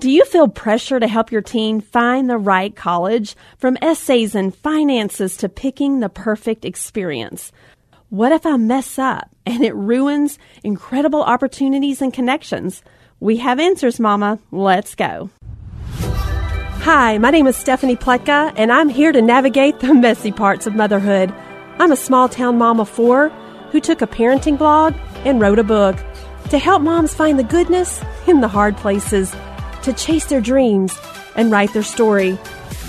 Do you feel pressure to help your teen find the right college? From essays and finances to picking the perfect experience. What if I mess up and it ruins incredible opportunities and connections? We have answers, Mama. Let's go. Hi, my name is Stephanie Pletka, and I'm here to navigate the messy parts of motherhood. I'm a small-town mom of four who took a parenting blog and wrote a book to help moms find the goodness in the hard places, to chase their dreams and write their story.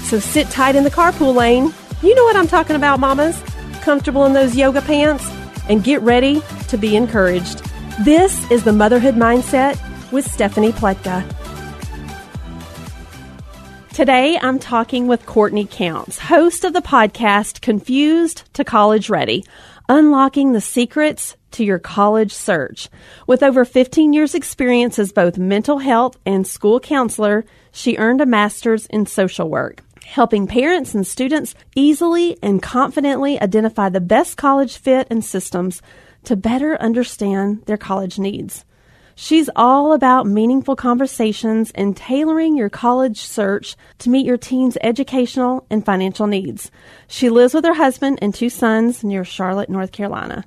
So sit tight in the carpool lane. You know what I'm talking about, mamas. Comfortable in those yoga pants, and get ready to be encouraged. This is the Motherhood Mindset with Stephanie Pletka. Today, I'm talking with Courtney Counts, host of the podcast Confused to College Ready, Unlocking the Secrets to Your College Search. With over 15 years' experience as both mental health and school counselor, she earned a master's in social work, helping parents and students easily and confidently identify the best college fit and systems to better understand their college needs. She's all about meaningful conversations and tailoring your college search to meet your teen's educational and financial needs. She lives with her husband and two sons near Charlotte, North Carolina.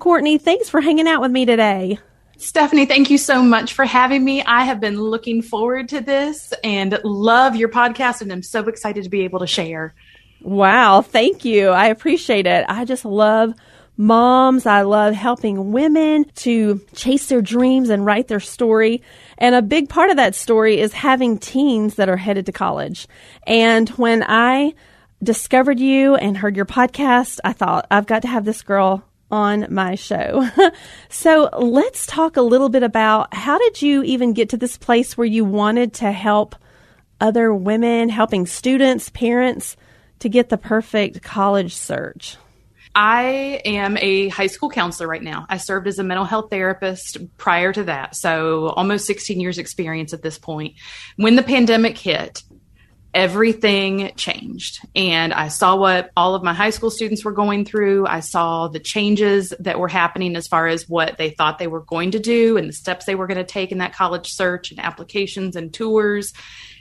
Courtney, thanks for hanging out with me today. Stephanie, thank you so much for having me. I have been looking forward to this and love your podcast, and I'm so excited to be able to share. Wow, thank you. I appreciate it. I just love moms. I love helping women to chase their dreams and write their story. And a big part of that story is having teens that are headed to college. And when I discovered you and heard your podcast, I thought, I've got to have this girl on my show. So let's talk a little bit about, how did you even get to this place where you wanted to help other women, helping students, parents, to get the perfect college search? I am a high school counselor right now. I served as a mental health therapist prior to that, so almost 16 years experience at this point. When the pandemic hit, everything changed. And I saw what all of my high school students were going through. I saw the changes that were happening as far as what they thought they were going to do and the steps they were going to take in that college search and applications and tours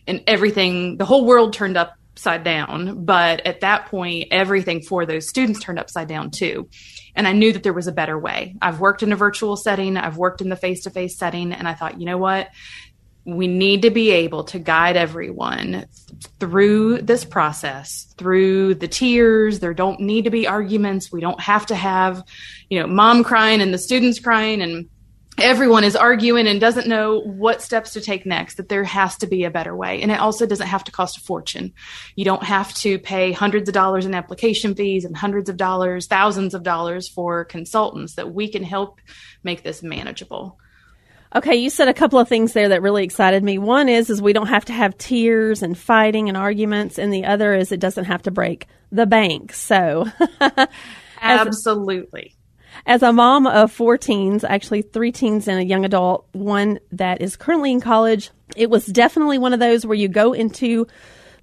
and everything. The whole world turned upside down. But at that point, everything for those students turned upside down too. And I knew that there was a better way. I've worked in a virtual setting. I've worked in the face-to-face setting. And I thought, you know what? We need to be able to guide everyone through this process, through the tears. There don't need to be arguments. We don't have to have, mom crying and the students crying and everyone is arguing and doesn't know what steps to take next, that there has to be a better way. And it also doesn't have to cost a fortune. You don't have to pay hundreds of dollars in application fees and hundreds of dollars, thousands of dollars for consultants, that we can help make this manageable. Okay, you said a couple of things there that really excited me. One is we don't have to have tears and fighting and arguments. And the other is it doesn't have to break the bank. So absolutely. As a mom of four teens, actually three teens and a young adult, one that is currently in college, it was definitely one of those where you go into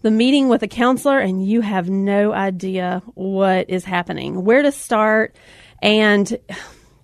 the meeting with a counselor and you have no idea what is happening, where to start. And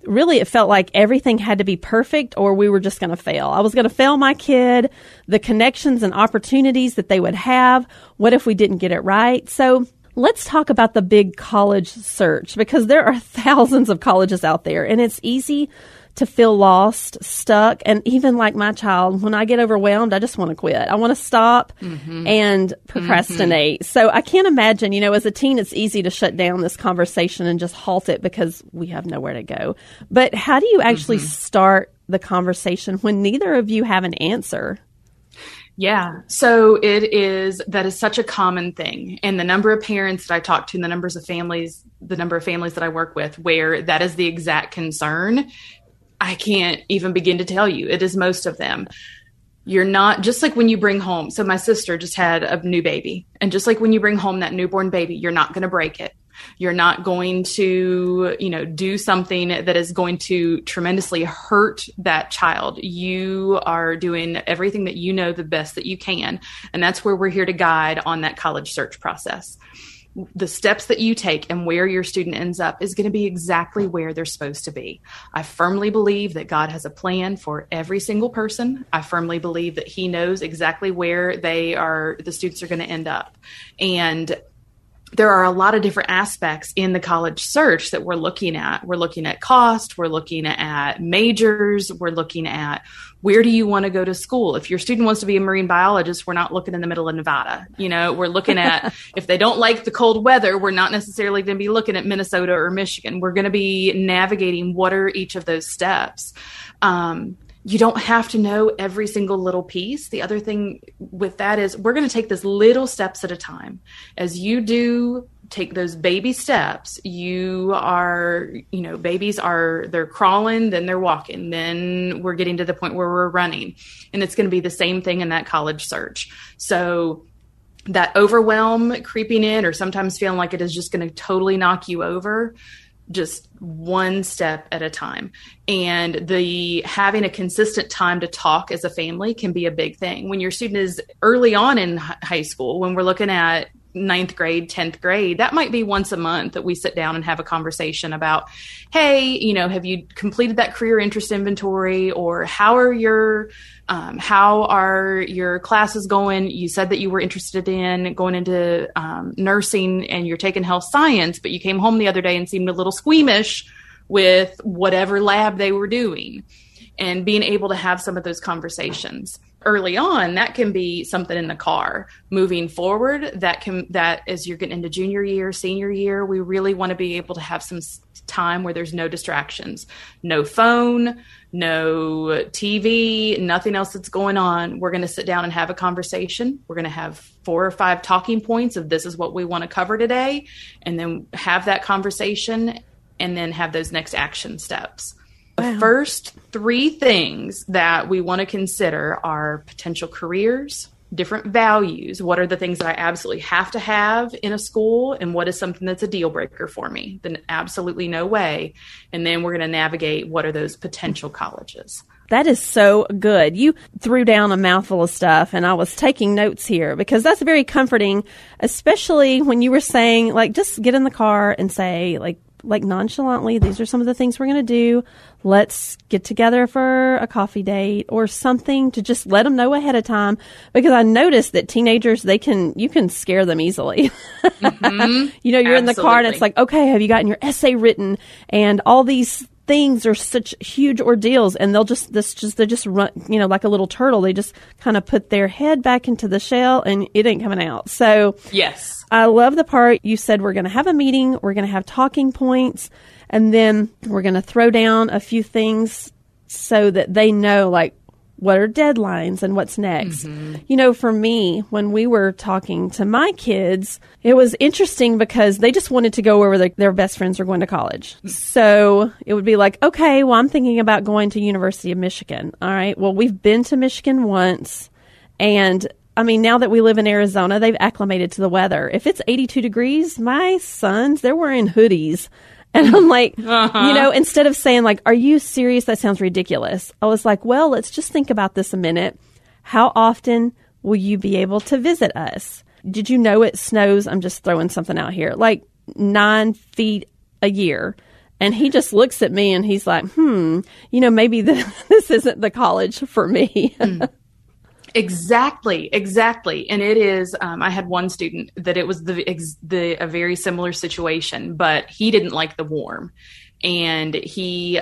really, it felt like everything had to be perfect or we were just going to fail. I was going to fail my kid, the connections and opportunities that they would have. What if we didn't get it right? So let's talk about the big college search, because there are thousands of colleges out there and it's easy to feel lost, stuck. And even like my child, when I get overwhelmed, I just want to quit. I want to stop and procrastinate. Mm-hmm. So I can't imagine, as a teen, it's easy to shut down this conversation and just halt it because we have nowhere to go. But how do you actually start the conversation when neither of you have an answer? Yeah. So that is such a common thing. And the number of parents that I talk to, and the number of families that I work with, where that is the exact concern, I can't even begin to tell you. It is most of them. You're not, just like when you bring home. So my sister just had a new baby. And just like when you bring home that newborn baby, you're not going to break it. You're not going to, do something that is going to tremendously hurt that child. You are doing everything that the best that you can. And that's where we're here to guide on that college search process. the steps that you take and where your student ends up is going to be exactly where they're supposed to be. I firmly believe that God has a plan for every single person. I firmly believe that He knows exactly where the students are going to end up. And there are a lot of different aspects in the college search that we're looking at. We're looking at cost. We're looking at majors. We're looking at where do you want to go to school? If your student wants to be a marine biologist, we're not looking in the middle of Nevada. You know, we're looking at if they don't like the cold weather, we're not necessarily going to be looking at Minnesota or Michigan. We're going to be navigating what are each of those steps. You don't have to know every single little piece. The other thing with that is we're going to take this little steps at a time. As you do take those baby steps, babies are, they're crawling, then they're walking, then we're getting to the point where we're running. And it's going to be the same thing in that college search. So that overwhelm creeping in, or sometimes feeling like it is just going to totally knock you over, just one step at a time. And the having a consistent time to talk as a family can be a big thing. When your student is early on in high school, when we're looking at 9th grade, 10th grade, that might be once a month that we sit down and have a conversation about, hey, you know, have you completed that career interest inventory, or how are your classes going? You said that you were interested in going into nursing and you're taking health science, but you came home the other day and seemed a little squeamish with whatever lab they were doing, and being able to have some of those conversations. Early on, that can be something in the car. Moving forward, that as you're getting into junior year, senior year, we really want to be able to have some time where there's no distractions, no phone, no TV, nothing else that's going on. We're going to sit down and have a conversation. We're going to have 4 or 5 talking points of this is what we want to cover today, and then have that conversation, and then have those next action steps. The first 3 things that we want to consider are potential careers, different values. What are the things that I absolutely have to have in a school? And what is something that's a deal breaker for me? Then absolutely no way. And then we're going to navigate what are those potential colleges. That is so good. You threw down a mouthful of stuff, and I was taking notes here because that's very comforting, especially when you were saying, like, just get in the car and say, like nonchalantly, these are some of the things we're going to do. Let's get together for a coffee date or something to just let them know ahead of time. Because I noticed that teenagers, you can scare them easily. Mm-hmm. You know, you're Absolutely. In the car and it's like, okay, have you gotten your essay written? And all these things are such huge ordeals, and they just run, you know, like a little turtle. They just kind of put their head back into the shell and it ain't coming out. So yes, I love the part you said, we're going to have a meeting, we're going to have talking points, and then we're going to throw down a few things so that they know, like, what are deadlines and what's next? Mm-hmm. You know, for me, when we were talking to my kids, it was interesting because they just wanted to go wherever their best friends were going to college. So it would be like, okay, well, I'm thinking about going to University of Michigan. All right. Well, we've been to Michigan once. And I mean, now that we live in Arizona, they've acclimated to the weather. If it's 82 degrees, my sons, they're wearing hoodies. And I'm like, You know, instead of saying, like, are you serious? That sounds ridiculous. I was like, well, let's just think about this a minute. How often will you be able to visit us? Did you know it snows? I'm just throwing something out here, like 9 feet a year. And he just looks at me and he's like, you know, maybe this isn't the college for me. Exactly. And it is, I had one student that it was a very similar situation, but he didn't like the warm, and he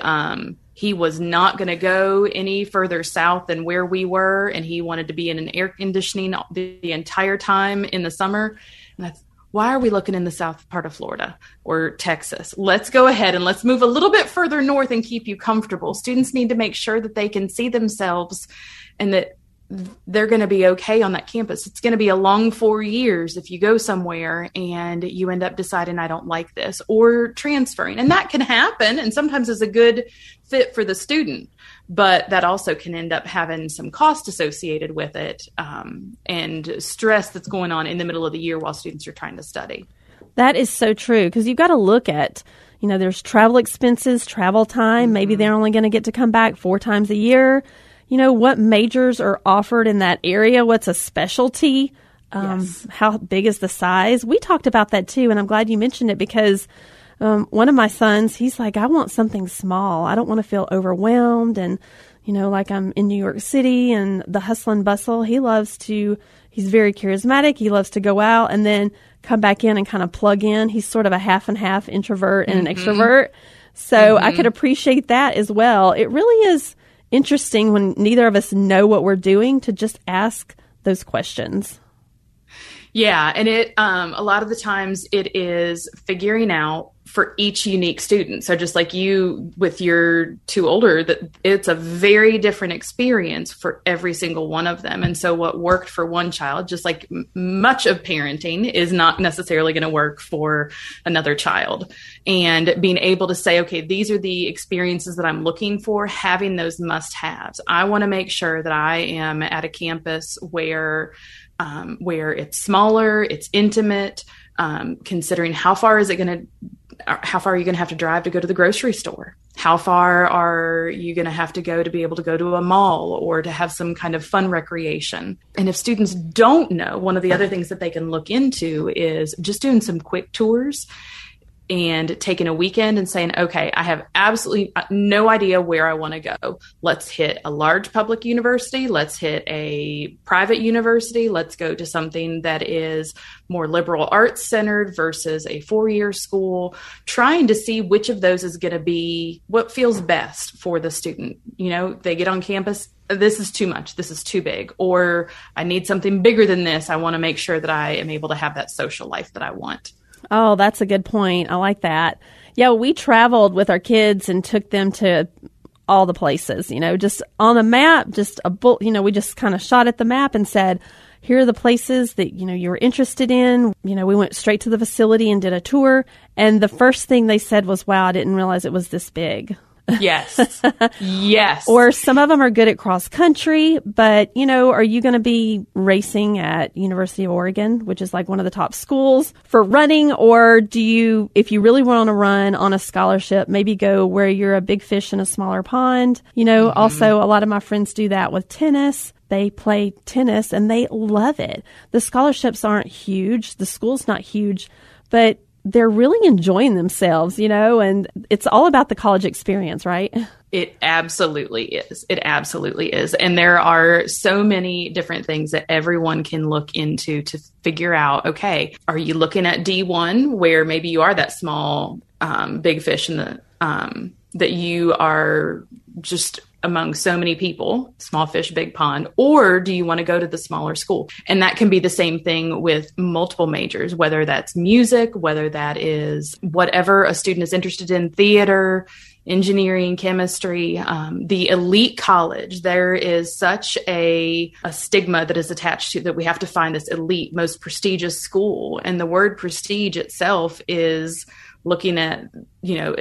was not going to go any further south than where we were. And he wanted to be in an air conditioning the entire time in the summer. And I why are we looking in the south part of Florida or Texas? Let's go ahead and let's move a little bit further north and keep you comfortable. Students need to make sure that they can see themselves and that they're going to be okay on that campus. It's going to be a long 4 years if you go somewhere and you end up deciding, I don't like this, or transferring. And that can happen, and sometimes is a good fit for the student, but that also can end up having some cost associated with it, and stress that's going on in the middle of the year while students are trying to study. That is so true, because you've got to look at, you know, there's travel expenses, travel time. Mm-hmm. Maybe they're only going to get to come back 4 times a year. You know, what majors are offered in that area? What's a specialty? Yes. How big is the size? We talked about that too, and I'm glad you mentioned it because one of my sons, he's like, I want something small. I don't want to feel overwhelmed and, you know, like I'm in New York City and the hustle and bustle. He loves to, he's very charismatic. He loves to go out and then come back in and kind of plug in. He's sort of a half and half introvert and an extrovert. So I could appreciate that as well. It really is interesting when neither of us know what we're doing to just ask those questions. Yeah. And it, a lot of the times it is figuring out for each unique student. So just like you with your two older, that it's a very different experience for every single one of them. And so what worked for one child, just like much of parenting, is not necessarily going to work for another child. And being able to say, okay, these are the experiences that I'm looking for, having those must-haves. I want to make sure that I am at a campus where it's smaller, it's intimate, considering how far are you going to have to drive to go to the grocery store? How far are you going to have to go to be able to go to a mall or to have some kind of fun recreation? And if students don't know, one of the other things that they can look into is just doing some quick tours and taking a weekend and saying, okay, I have absolutely no idea where I want to go. Let's hit a large public university. Let's hit a private university. Let's go to something that is more liberal arts centered versus a four-year school, trying to see which of those is going to be what feels best for the student. You know, they get on campus, this is too much, this is too big, or I need something bigger than this. I want to make sure that I am able to have that social life that I want. Oh, that's a good point. I like that. Yeah, we traveled with our kids and took them to all the places, you know, just on a map, we just kind of shot at the map and said, here are the places that, you know, you were interested in. You know, we went straight to the facility and did a tour. And the first thing they said was, wow, I didn't realize it was this big. Yes. Yes. Or some of them are good at cross country, but, you know, are you going to be racing at University of Oregon, which is like one of the top schools for running? Or do you, if you really want to run on a scholarship, maybe go where you're a big fish in a smaller pond? You know, also a lot of my friends do that with tennis. They play tennis and they love it. The scholarships aren't huge. The school's not huge, but they're really enjoying themselves, you know, and it's all about the college experience, right? It absolutely is. It absolutely is. And there are so many different things that everyone can look into to figure out, okay, are you looking at D1 where maybe you are that small, big fish in the, that you are just among so many people, small fish, big pond, or do you want to go to the smaller school? And that can be the same thing with multiple majors, whether that's music, whether that is whatever a student is interested in, theater, engineering, chemistry, the elite college. There is such a stigma that is attached to that we have to find this elite, most prestigious school. And the word prestige itself is looking at, you know,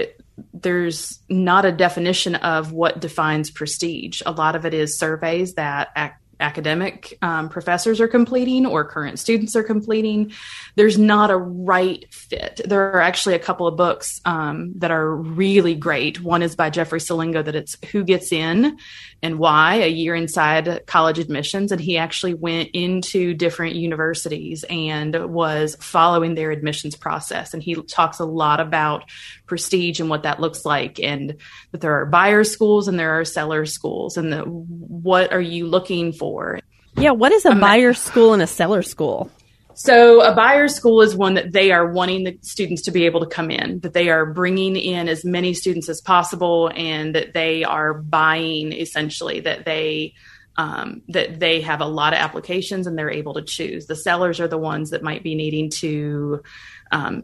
there's not a definition of what defines prestige. A lot of it is surveys that academic professors are completing or current students are completing. There's not a right fit. There are actually a couple of books that are really great. One is by Jeffrey Selingo that it's Who Gets In and Why, A Year Inside College Admissions. And he actually went into different universities and was following their admissions process. And he talks a lot about prestige and what that looks like, and that there are buyer schools and there are seller schools, and what are you looking for? Yeah. What is a buyer school and a seller school? So a buyer school is one that they are wanting the students to be able to come in, that they are bringing in as many students as possible, and that they are buying essentially, that they have a lot of applications and they're able to choose. The sellers are the ones that might be needing to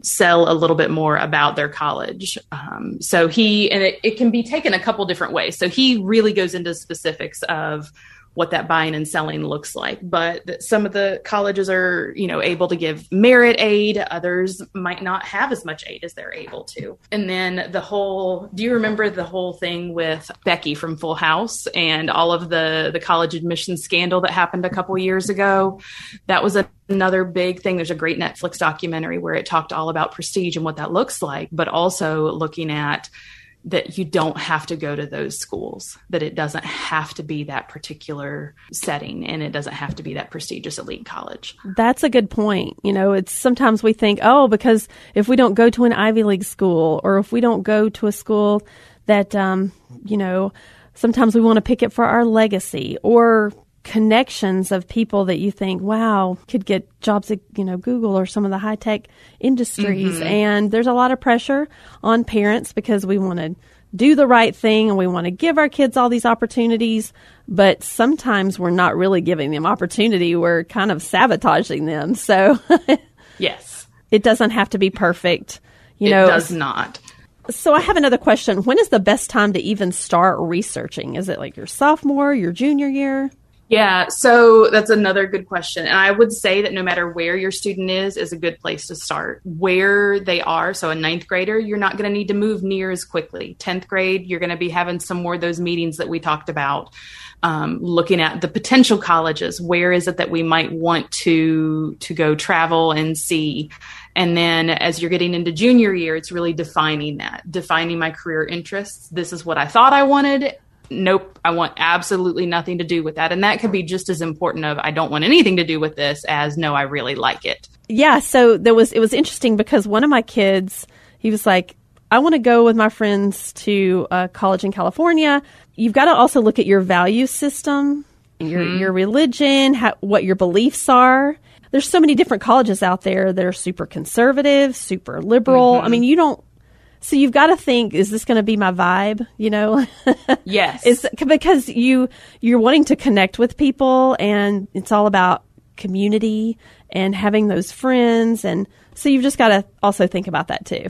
sell a little bit more about their college. So it can be taken a couple different ways. So he really goes into specifics of what that buying and selling looks like. But some of the colleges are, you know, able to give merit aid. Others might not have as much aid as they're able to. And then do you remember the whole thing with Becky from Full House and all of the college admissions scandal that happened a couple years ago? That was another big thing. There's a great Netflix documentary where it talked all about prestige and what that looks like, but also looking at that you don't have to go to those schools, that it doesn't have to be that particular setting and it doesn't have to be that prestigious elite college. That's a good point. You know, it's sometimes we think, oh, because if we don't go to an Ivy League school or if we don't go to a school that, you know, sometimes we want to pick it for our legacy or connections of people that you think, wow, could get jobs at, you know, Google or some of the high tech industries. Mm-hmm. And there's a lot of pressure on parents because we want to do the right thing and we want to give our kids all these opportunities. But sometimes we're not really giving them opportunity. We're kind of sabotaging them. So yes, it doesn't have to be perfect. You know, it does not. So I have another question. When is the best time to even start researching? Is it like your sophomore, your junior year? Yeah, so that's another good question. And I would say that no matter where your student is a good place to start. Where they are, so a ninth grader, you're not going to need to move near as quickly. 10th grade, you're going to be having some more of those meetings that we talked about, looking at the potential colleges. Where is it that we might want to go travel and see? And then as you're getting into junior year, it's really defining that, defining my career interests. This is what I thought I wanted. Nope, I want absolutely nothing to do with that. And that could be just as important of I don't want anything to do with this as no, I really like it. Yeah. So it was interesting because one of my kids, he was like, I want to go with my friends to a college in California. You've got to also look at your value system, your religion, what your beliefs are. There's so many different colleges out there that are super conservative, super liberal. Mm-hmm. I mean, So you've got to think, is this going to be my vibe? You know? Yes. It's because you're wanting to connect with people and it's all about community and having those friends. And so you've just got to also think about that too.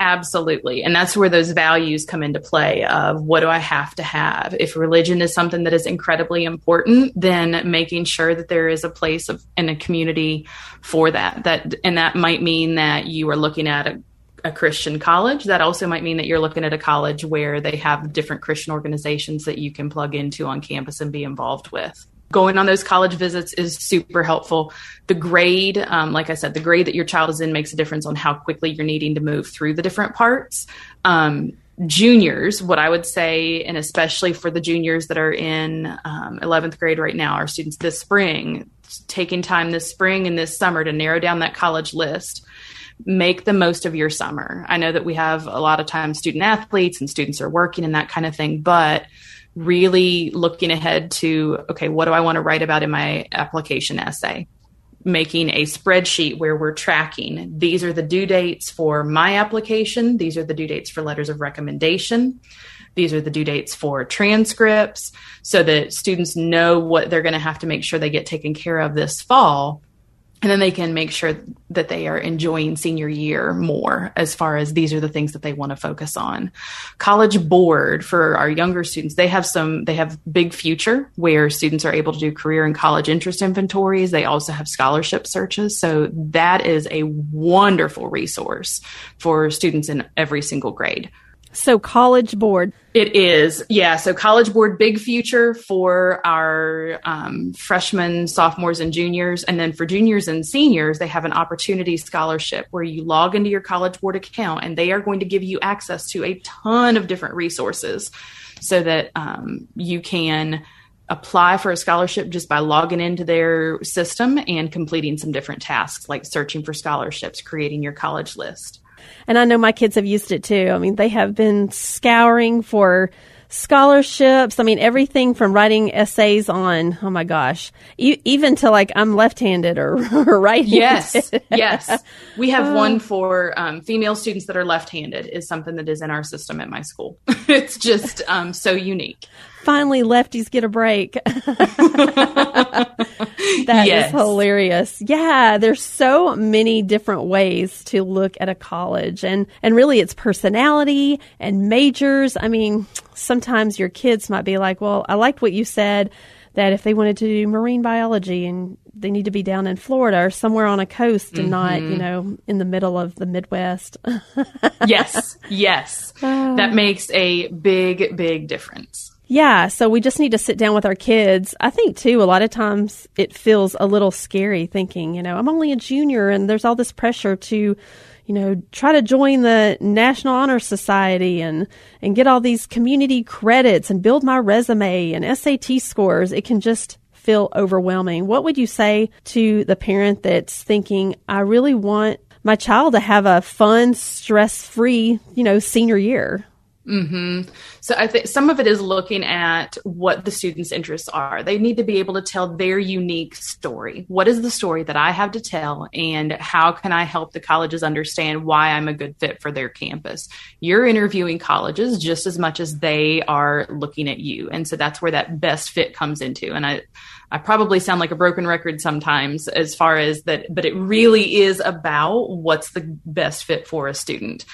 Absolutely. And that's where those values come into play of what do I have to have? If religion is something that is incredibly important, then making sure that there is a place and a community for that. And that might mean that you are looking at a Christian college. That also might mean that you're looking at a college where they have different Christian organizations that you can plug into on campus and be involved with. Going on those college visits is super helpful. The grade, like I said, the grade that your child is in makes a difference on how quickly you're needing to move through the different parts. Juniors, what I would say, and especially for the juniors that are in 11th grade right now, our students this spring, taking time this spring and this summer to narrow down that college list. Make the most of your summer. I know that we have a lot of times student athletes and students are working and that kind of thing, but really looking ahead to, okay, what do I want to write about in my application essay? Making a spreadsheet where we're tracking. These are the due dates for my application. These are the due dates for letters of recommendation. These are the due dates for transcripts so that students know what they're going to have to make sure they get taken care of this fall. And then they can make sure that they are enjoying senior year more as far as these are the things that they want to focus on. College Board for our younger students, they have Big Future where students are able to do career and college interest inventories. They also have scholarship searches. So that is a wonderful resource for students in every single grade. So College Board. It is. Yeah. So College Board, Big Future for our freshmen, sophomores, and juniors. And then for juniors and seniors, they have an opportunity scholarship where you log into your College Board account and they are going to give you access to a ton of different resources so that you can apply for a scholarship just by logging into their system and completing some different tasks like searching for scholarships, creating your college list. And I know my kids have used it too. I mean, they have been scouring for scholarships. I mean, everything from writing essays on, oh my gosh, even to like I'm left-handed or right-handed. Yes, yes. We have one for female students that are left-handed is something that is in our system at my school. It's just so unique. Finally, lefties get a break. That is hilarious. Yeah, there's so many different ways to look at a college. And really, it's personality and majors. I mean, sometimes your kids might be like, well, I liked what you said, that if they wanted to do marine biology and they need to be down in Florida or somewhere on a coast and not, you know, in the middle of the Midwest. Yes, yes. That makes a big, big difference. Yeah, so we just need to sit down with our kids. I think, too, a lot of times it feels a little scary thinking, you know, I'm only a junior and there's all this pressure to, you know, try to join the National Honor Society and get all these community credits and build my resume and SAT scores. It can just feel overwhelming. What would you say to the parent that's thinking, I really want my child to have a fun, stress-free, you know, senior year? So I think some of it is looking at what the students' interests are. They need to be able to tell their unique story. What is the story that I have to tell, and how can I help the colleges understand why I'm a good fit for their campus? You're interviewing colleges just as much as they are looking at you. And so that's where that best fit comes into. And I probably sound like a broken record sometimes as far as that, but it really is about what's the best fit for a student.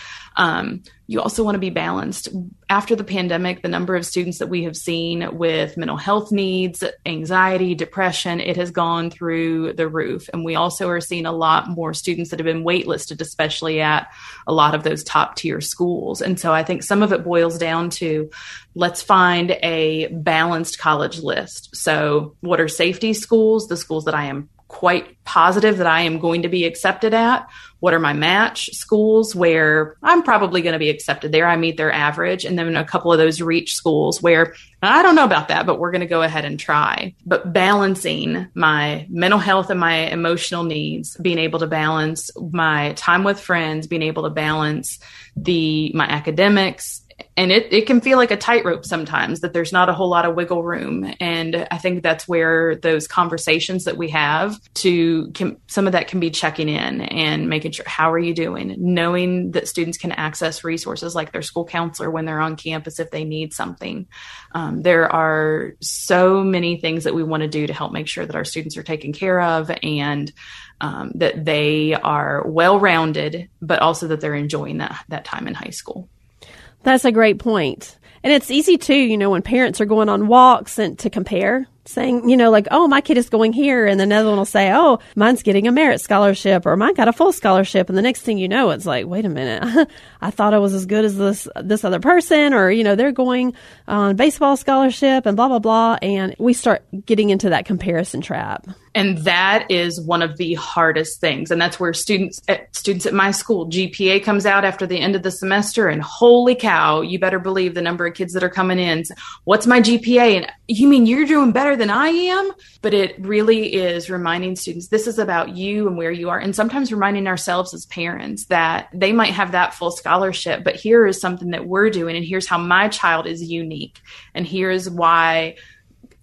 You also want to be balanced. After the pandemic, the number of students that we have seen with mental health needs, anxiety, depression, it has gone through the roof. And we also are seeing a lot more students that have been waitlisted, especially at a lot of those top tier schools. And so I think some of it boils down to, let's find a balanced college list. So what are safety schools, the schools that I am quite positive that I am going to be accepted at? What are my match schools where I'm probably going to be accepted there? I meet their average. And then a couple of those reach schools where I don't know about that, but we're going to go ahead and try. But balancing my mental health and my emotional needs, being able to balance my time with friends, being able to balance my academics. And it can feel like a tightrope sometimes, that there's not a whole lot of wiggle room. And I think that's where those conversations that we have some of that can be checking in and making sure, how are you doing? Knowing that students can access resources like their school counselor when they're on campus if they need something. There are so many things that we want to do to help make sure that our students are taken care of, and that they are well-rounded, but also that they're enjoying that time in high school. That's a great point. And it's easy too, you know, when parents are going on walks and to compare, saying, you know, like, oh, my kid is going here. And another one will say, oh, mine's getting a merit scholarship, or mine got a full scholarship. And the next thing you know, it's like, wait a minute, I thought I was as good as this other person, or, you know, they're going on baseball scholarship and blah, blah, blah. And we start getting into that comparison trap. And that is one of the hardest things. And that's where students at my school, GPA comes out after the end of the semester, and holy cow, you better believe the number of kids that are coming in. What's my GPA? And you mean you're doing better than I am? But it really is reminding students, this is about you and where you are. And sometimes reminding ourselves as parents that they might have that full scholarship, but here is something that we're doing. And here's how my child is unique. And here's why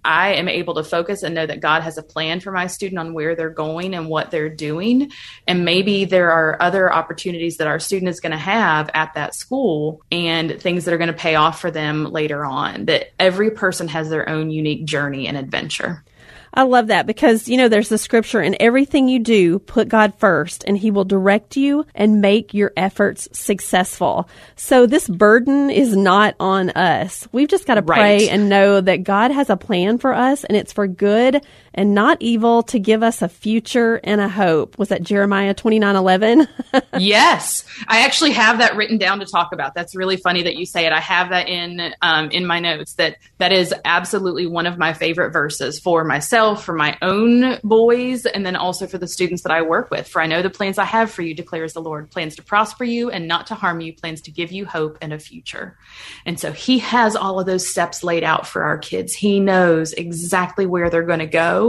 I am able to focus and know that God has a plan for my student on where they're going and what they're doing. And maybe there are other opportunities that our student is going to have at that school, and things that are going to pay off for them later on, that every person has their own unique journey and adventure. I love that, because, you know, there's the scripture, in everything you do, put God first, and he will direct you and make your efforts successful. So this burden is not on us. We've just got to pray and know that God has a plan for us, and it's for good and not evil, to give us a future and a hope. Was that Jeremiah 29:11? Yes. I actually have that written down to talk about. That's really funny that you say it. I have that in my notes. That is absolutely one of my favorite verses for myself, for my own boys, and then also for the students that I work with. For I know the plans I have for you, declares the Lord, plans to prosper you and not to harm you, plans to give you hope and a future. And so he has all of those steps laid out for our kids. He knows exactly where they're going to go.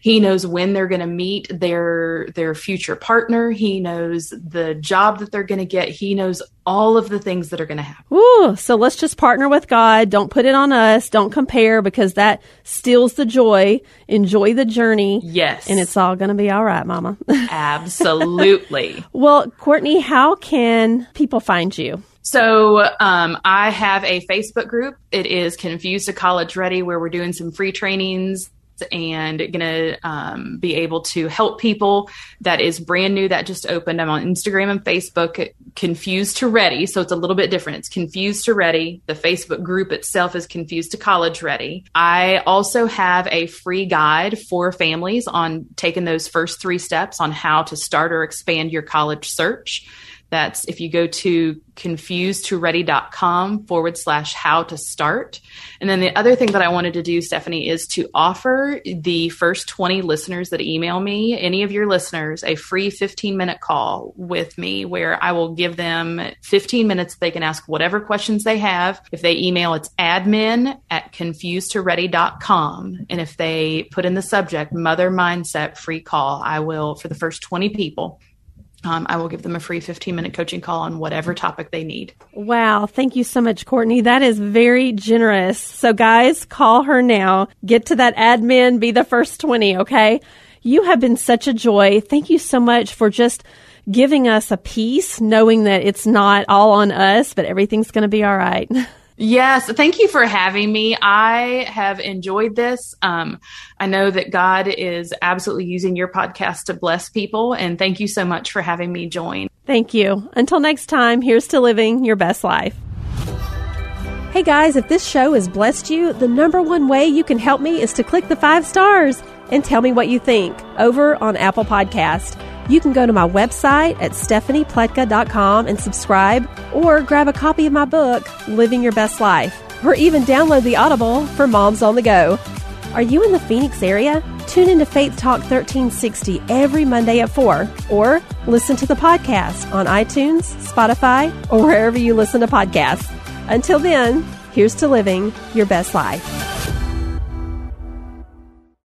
He knows when they're going to meet their future partner. He knows the job that they're going to get. He knows all of the things that are going to happen. Ooh, so let's just partner with God. Don't put it on us. Don't compare, because that steals the joy. Enjoy the journey. Yes. And it's all going to be all right, Mama. Absolutely. Well, Courtney, how can people find you? So I have a Facebook group. It is Confused to College Ready, where we're doing some free trainings and going to be able to help people. That is brand new. That just opened. I'm on Instagram and Facebook, Confused to Ready. So it's a little bit different. It's Confused to Ready. The Facebook group itself is Confused to College Ready. I also have a free guide for families on taking those first 3 steps on how to start or expand your college search. That's if you go to ConfusedToReady.com /how to start. And then the other thing that I wanted to do, Stephanie, is to offer the first 20 listeners that email me, any of your listeners, a free 15-minute call with me where I will give them 15 minutes. They can ask whatever questions they have. If they email, it's admin@ConfusedToReady.com. And if they put in the subject, Mother Mindset Free Call, I will, for the first 20 people, I will give them a free 15-minute coaching call on whatever topic they need. Wow. Thank you so much, Courtney. That is very generous. So guys, call her now. Get to that admin. Be the first 20, okay? You have been such a joy. Thank you so much for just giving us a piece, knowing that it's not all on us, but everything's going to be all right. Yes. Thank you for having me. I have enjoyed this. I know that God is absolutely using your podcast to bless people. And thank you so much for having me join. Thank you. Until next time, here's to living your best life. Hey guys, if this show has blessed you, the #1 way you can help me is to click the 5 stars and tell me what you think over on Apple Podcast. You can go to my website at StephaniePletka.com and subscribe, or grab a copy of my book, Living Your Best Life, or even download the Audible for moms on the go. Are you in the Phoenix area? Tune into Faith Talk 1360 every Monday at 4, or listen to the podcast on iTunes, Spotify, or wherever you listen to podcasts. Until then, here's to living your best life.